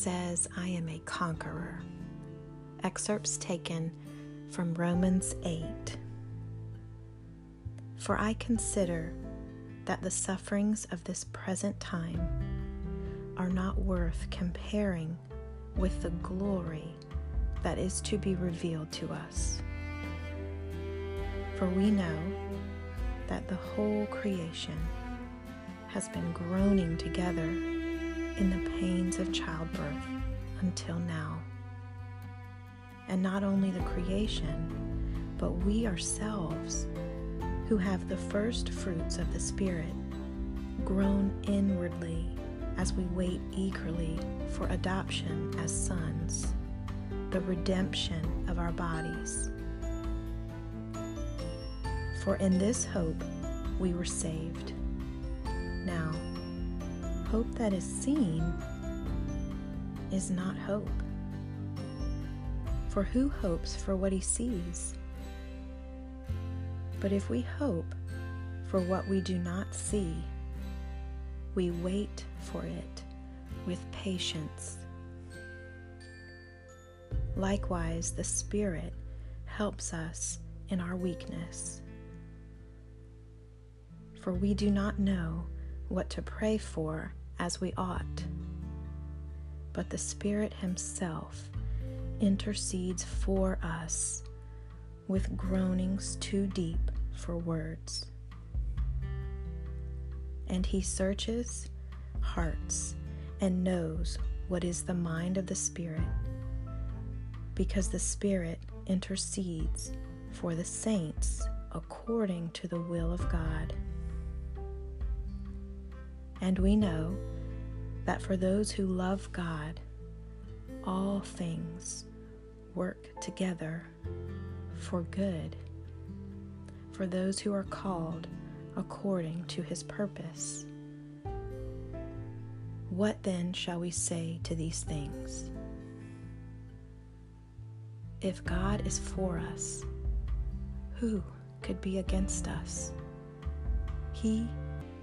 says, I am a conqueror. Excerpts taken from Romans 8. For I consider that the sufferings of this present time are not worth comparing with the glory that is to be revealed to us. For we know that the whole creation has been groaning together in the pains of childbirth until now. And not only the creation, but we ourselves, who have the first fruits of the Spirit, groan inwardly as we wait eagerly for adoption as sons, the redemption of our bodies. For in this hope we were saved. Now, hope that is seen is not hope. For who hopes for what he sees? But if we hope for what we do not see, we wait for it with patience. Likewise, the Spirit helps us in our weakness. For we do not know what to pray for as we ought, but the Spirit Himself intercedes for us with groanings too deep for words. And He searches hearts and knows what is the mind of the Spirit, because the Spirit intercedes for the saints according to the will of God. And we know that for those who love God, all things work together for good, for those who are called according to His purpose. What then shall we say to these things? If God is for us, who could be against us? He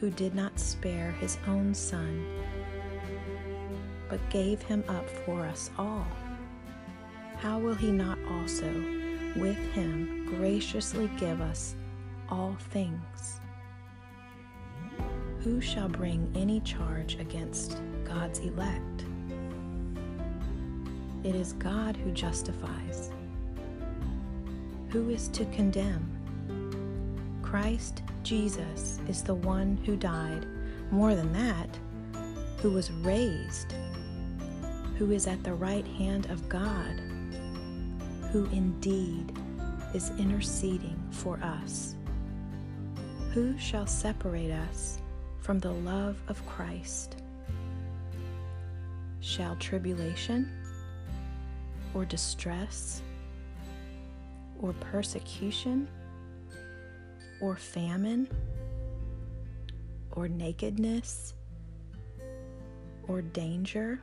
who did not spare His own Son, but gave Him up for us all, how will He not also with Him graciously give us all things? Who shall bring any charge against God's elect? It is God who justifies. Who is to condemn? Christ Jesus is the one who died, more than that, who was raised, who is at the right hand of God, who indeed is interceding for us. Who shall separate us from the love of Christ? Shall tribulation, or distress, or persecution, or famine, or nakedness, or danger,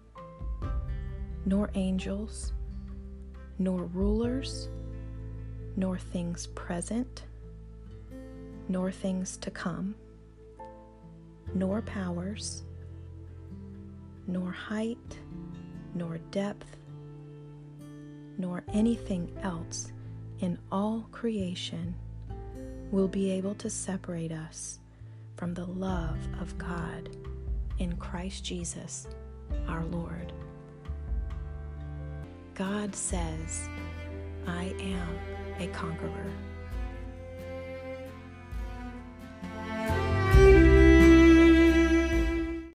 nor angels, nor rulers, nor things present, nor things to come, nor powers, nor height, nor depth, nor anything else in all creation will be able to separate us from the love of God in Christ Jesus our Lord. God says, I am a conqueror.